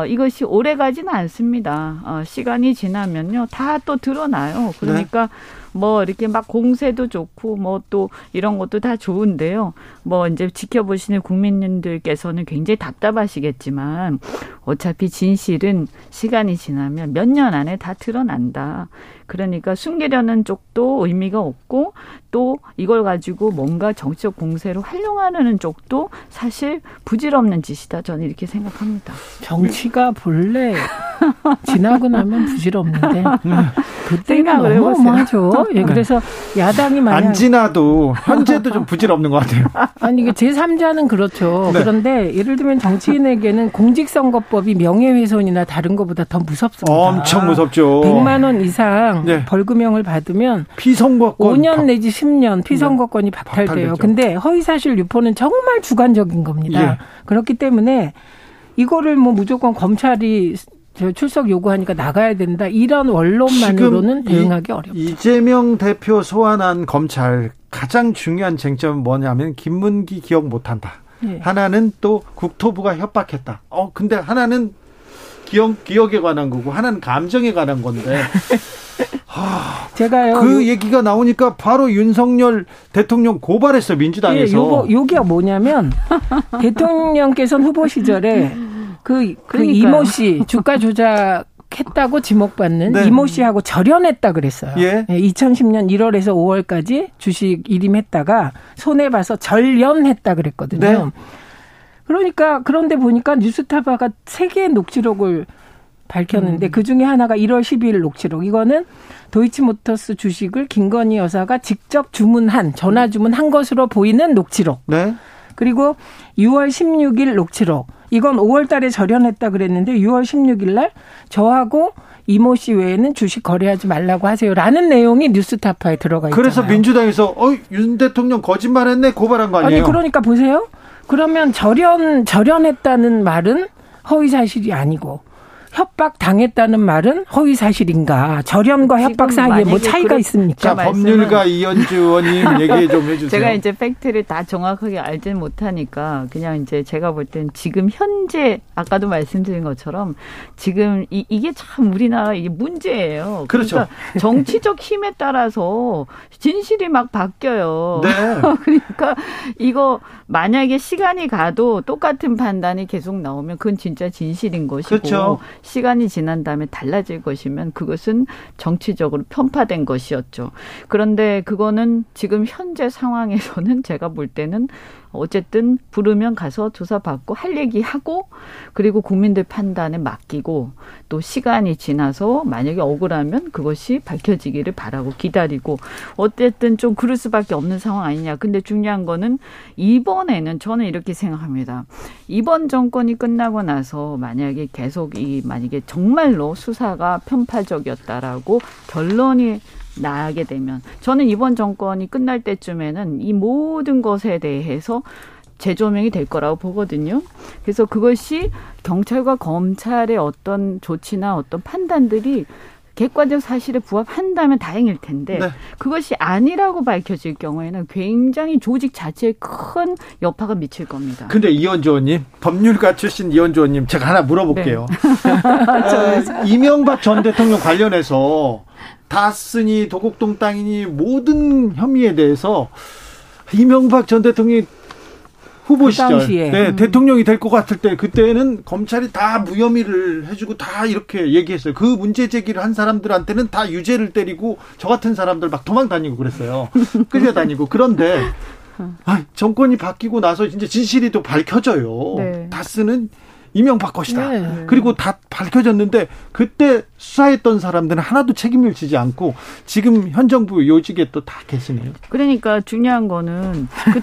이것이 오래 가지는 않습니다. 시간이 지나면요. 다 또 드러나요. 그러니까 네. 이렇게 막 공세도 좋고, 또 이런 것도 다 좋은데요. 이제 지켜보시는 국민님들께서는 굉장히 답답하시겠지만, 어차피 진실은 시간이 지나면 몇 년 안에 다 드러난다. 그러니까 숨기려는 쪽도 의미가 없고, 또 이걸 가지고 뭔가 정치적 공세로 활용하려는 쪽도 사실 부질없는 짓이다. 저는 이렇게 생각합니다. 정치가 본래 지나고 나면 부질없는데, 그때가 어마어마하죠. 예, 그래서 야당이 만약 안 지나도 현재도 좀 부질없는 것 같아요. 아니 이게 제3자는 그렇죠. 네. 그런데 예를 들면 정치인에게는 공직선거법이 명예훼손이나 다른 것보다 더 무섭습니다. 엄청 무섭죠. 100만 원 이상 네. 벌금형을 받으면 피선거권 5년 내지 10년 피선거권이 박탈돼요. 근데 허위사실 유포는 정말 주관적인 겁니다. 예. 그렇기 때문에 이거를 무조건 검찰이 출석 요구하니까 나가야 된다. 이런 원론만으로는 대응하기 어렵다. 이재명 대표 소환한 검찰 가장 중요한 쟁점은 뭐냐면 김문기 기억 못한다. 예. 하나는 또 국토부가 협박했다. 근데 하나는 기억에 관한 거고 하나는 감정에 관한 건데. 제가요. 그 얘기가 나오니까 바로 윤석열 대통령 고발했어요. 민주당에서. 요게 뭐냐면 대통령께서는 후보 시절에 그 이모 씨 주가 조작했다고 지목받는 네. 이모 씨하고 절연했다 그랬어요. 예. 2010년 1월에서 5월까지 주식 일임했다가 손해 봐서 절연했다 그랬거든요. 네. 그러니까 그런데 보니까 뉴스타파가 3개의 녹취록을 밝혔는데 그중에 하나가 1월 12일 녹취록. 이거는 도이치모터스 주식을 김건희 여사가 직접 전화 주문한 것으로 보이는 녹취록. 네. 그리고 6월 16일 녹취록. 이건 5월 달에 절연했다 그랬는데 6월 16일 날 저하고 이모 씨 외에는 주식 거래하지 말라고 하세요라는 내용이 뉴스타파에 들어가 있잖아요. 그래서 민주당에서 윤 대통령 거짓말했네 고발한 거 아니에요? 아니 그러니까 보세요. 그러면 절연했다는 말은 허위사실이 아니고 협박 당했다는 말은 허위사실인가? 절연과 협박 사이에 차이가 있습니까? 자, 법률가 이현주 의원님 얘기 좀 해주세요. 제가 이제 팩트를 다 정확하게 알지는 못하니까 그냥 이제 제가 볼 땐 지금 현재 아까도 말씀드린 것처럼 지금 이게 참 우리나라 이게 문제예요. 그렇죠. 그러니까 정치적 힘에 따라서 진실이 막 바뀌어요. 네. 그러니까 이거 만약에 시간이 가도 똑같은 판단이 계속 나오면 그건 진짜 진실인 것이고. 그렇죠. 시간이 지난 다음에 달라질 것이면 그것은 정치적으로 편파된 것이었죠. 그런데 그거는 지금 현재 상황에서는 제가 볼 때는 어쨌든 부르면 가서 조사받고 할 얘기하고 그리고 국민들 판단에 맡기고 또 시간이 지나서 만약에 억울하면 그것이 밝혀지기를 바라고 기다리고 어쨌든 좀 그럴 수밖에 없는 상황 아니냐. 근데 중요한 거는 이번에는 저는 이렇게 생각합니다. 이번 정권이 끝나고 나서 만약에 계속 만약에 정말로 수사가 편파적이었다라고 결론이 나게 되면 저는 이번 정권이 끝날 때쯤에는 이 모든 것에 대해서 재조명이 될 거라고 보거든요. 그래서 그것이 경찰과 검찰의 어떤 조치나 어떤 판단들이 객관적 사실에 부합한다면 다행일 텐데 네. 그것이 아니라고 밝혀질 경우에는 굉장히 조직 자체에 큰 여파가 미칠 겁니다. 근데 이현주 의원님, 법률가 출신 이현주 의원님, 제가 하나 물어볼게요. 네. 이명박 전 대통령 관련해서 다스니 도곡동 땅이니 모든 혐의에 대해서 이명박 전 대통령이 후보 그 시절 당시에. 네, 대통령이 될 것 같을 때 그때는 검찰이 다 무혐의를 해주고 다 이렇게 얘기했어요. 그 문제 제기를 한 사람들한테는 다 유죄를 때리고 저 같은 사람들 막 도망다니고 그랬어요. 끌려다니고. 그런데 정권이 바뀌고 나서 이제 진실이 또 밝혀져요. 네. 다스는 이명박 것이다. 네. 그리고 다 밝혀졌는데 그때 수사했던 사람들은 하나도 책임을 지지 않고 지금 현 정부 요직에 또 다 계시네요. 그러니까 중요한 거는 그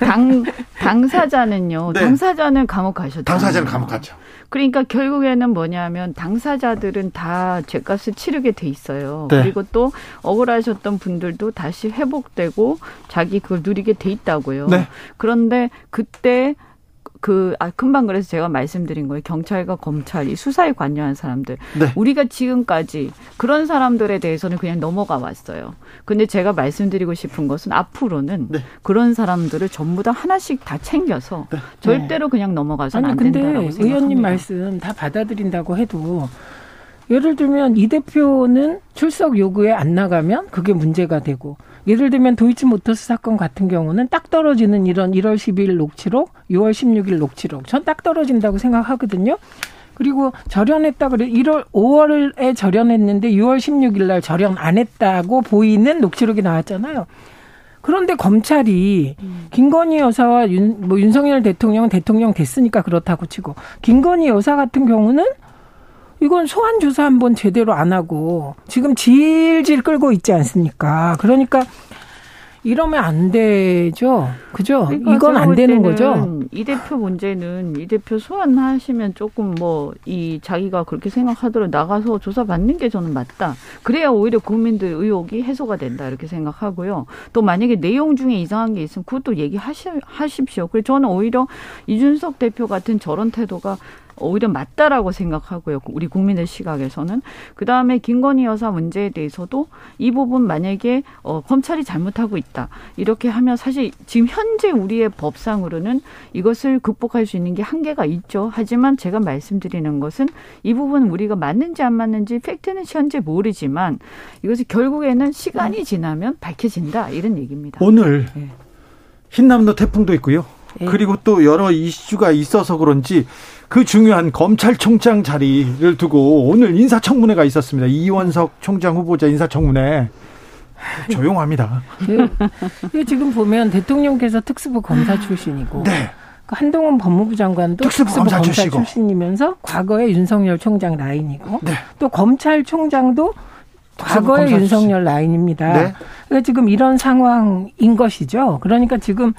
당사자는요. 네. 당사자는 감옥 가셨죠. 당사자는 감옥 갔죠. 그러니까 결국에는 뭐냐면 당사자들은 다 죗값을 치르게 돼 있어요. 네. 그리고 또 억울하셨던 분들도 다시 회복되고 자기 그걸 누리게 돼 있다고요. 네. 그런데 그때 금방 그래서 제가 말씀드린 거예요. 경찰과 검찰이 수사에 관여한 사람들. 네. 우리가 지금까지 그런 사람들에 대해서는 그냥 넘어가 왔어요. 근데 제가 말씀드리고 싶은 것은 앞으로는 네. 그런 사람들을 전부 다 하나씩 다 챙겨서 네. 절대로 그냥 넘어가서는 안 된다라고 생각합니다. 근데 의원님 말씀 다 받아들인다고 해도 예를 들면 이 대표는 출석 요구에 안 나가면 그게 문제가 되고 예를 들면 도이치모터스 사건 같은 경우는 딱 떨어지는 이런 1월 12일 녹취록, 6월 16일 녹취록. 전 딱 떨어진다고 생각하거든요. 그리고 절연했다 그래 5월에 절연했는데 6월 16일 날 절연 안 했다고 보이는 녹취록이 나왔잖아요. 그런데 검찰이 김건희 여사와 윤석열 대통령은 대통령 됐으니까 그렇다고 치고 김건희 여사 같은 경우는 이건 소환 조사 한번 제대로 안 하고 지금 질질 끌고 있지 않습니까? 그러니까 이러면 안 되죠. 그죠? 그러니까 이건 안 되는 거죠. 이 대표 문제는 이 대표 소환하시면 조금 자기가 그렇게 생각하더라도 나가서 조사받는 게 저는 맞다. 그래야 오히려 국민들 의혹이 해소가 된다. 이렇게 생각하고요. 또 만약에 내용 중에 이상한 게 있으면 그것도 얘기하십시오. 그래서 저는 오히려 이준석 대표 같은 저런 태도가 오히려 맞다라고 생각하고요. 우리 국민의 시각에서는. 그다음에 김건희 여사 문제에 대해서도 이 부분 만약에 검찰이 잘못하고 있다. 이렇게 하면 사실 지금 현재 우리의 법상으로는 이것을 극복할 수 있는 게 한계가 있죠. 하지만 제가 말씀드리는 것은 이 부분 우리가 맞는지 안 맞는지 팩트는 현재 모르지만 이것이 결국에는 시간이 지나면 밝혀진다. 이런 얘기입니다. 오늘 힌남노 태풍도 있고요. 그리고 또 여러 이슈가 있어서 그런지 그 중요한 검찰총장 자리를 두고 오늘 인사청문회가 있었습니다. 이원석 총장 후보자 인사청문회 조용합니다. 지금 보면 대통령께서 특수부 검사 출신이고 네. 한동훈 법무부 장관도 특수부 검사 출신이면서 과거의 윤석열 총장 라인이고 네. 또 검찰총장도 과거의 윤석열 라인입니다. 네. 그러니까 지금 이런 상황인 것이죠. 그러니까 지금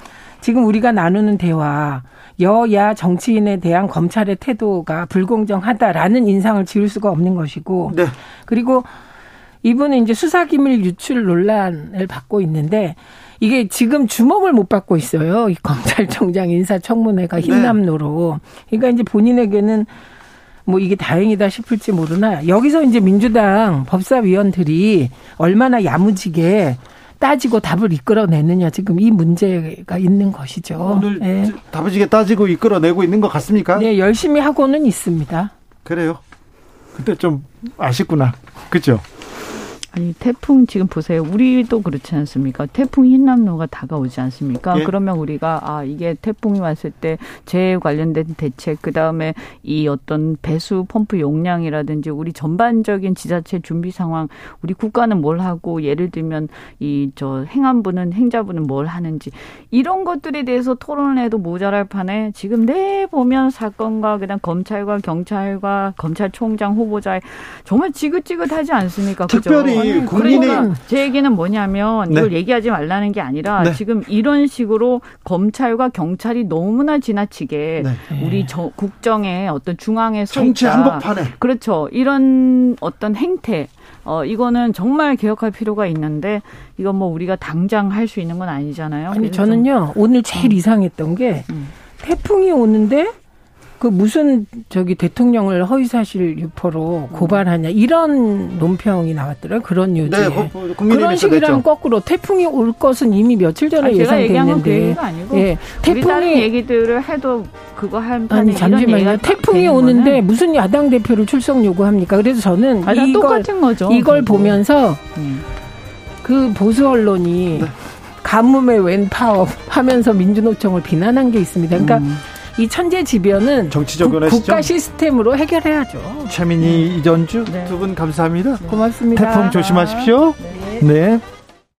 우리가 나누는 대화, 여야 정치인에 대한 검찰의 태도가 불공정하다라는 인상을 지울 수가 없는 것이고 네. 그리고 이분은 이제 수사기밀 유출 논란을 받고 있는데 이게 지금 주목을 못 받고 있어요. 이 검찰총장 인사청문회가 힌남노로. 그러니까 이제 본인에게는 이게 다행이다 싶을지 모르나 여기서 이제 민주당 법사위원들이 얼마나 야무지게 따지고 답을 이끌어내느냐 지금 이 문제가 있는 것이죠. 오늘 네. 다부지게 따지고 이끌어내고 있는 것 같습니까? 네, 열심히 하고는 있습니다. 그래요. 근데 좀 아쉽구나. 그렇죠? 아니 태풍 지금 보세요. 우리도 그렇지 않습니까? 태풍 힌남노가 다가오지 않습니까? 예? 그러면 우리가 이게 태풍이 왔을 때 재해 관련된 대책, 그다음에 이 어떤 배수 펌프 용량이라든지 우리 전반적인 지자체 준비 상황, 우리 국가는 뭘 하고 예를 들면 행안부는 행자부는 뭘 하는지 이런 것들에 대해서 토론을 해도 모자랄 판에 지금 보면 사건과 그다음 검찰과 경찰과 검찰총장 후보자의 정말 지긋지긋하지 않습니까? 특별히 그죠? 그러니까 제 얘기는 뭐냐면 이걸 얘기하지 말라는 게 아니라 지금 이런 식으로 검찰과 경찰이 너무나 지나치게 우리 국정의 어떤 중앙에 서 있다. 정치 한복판에. 그렇죠. 이런 어떤 행태. 이거는 정말 개혁할 필요가 있는데 이건 우리가 당장 할 수 있는 건 아니잖아요. 아니 저는요. 오늘 제일 이상했던 게 태풍이 오는데 그 무슨 저기 대통령을 허위사실 유포로 고발하냐 이런 논평이 나왔더라고요. 그런 요지에. 네, 그런 식이랑 거꾸로 태풍이 올 것은 이미 며칠 전에 예상됐는데. 그 예, 태풍이 다른 얘기들을 해도 그거 한 판에 잠시만요. 태풍이 오는데 거는? 무슨 야당 대표를 출석 요구합니까? 그래서 저는 똑같은 거죠. 이걸 보면서 그 보수 언론이 네. 가뭄의 웬 파업 하면서 민주노총을 비난한 게 있습니다. 그러니까. 이 천재지변은 국가 시스템으로 해결해야죠. 최민희, 이전주 두 분 감사합니다. 네. 고맙습니다. 태풍 조심하십시오. 네. 네.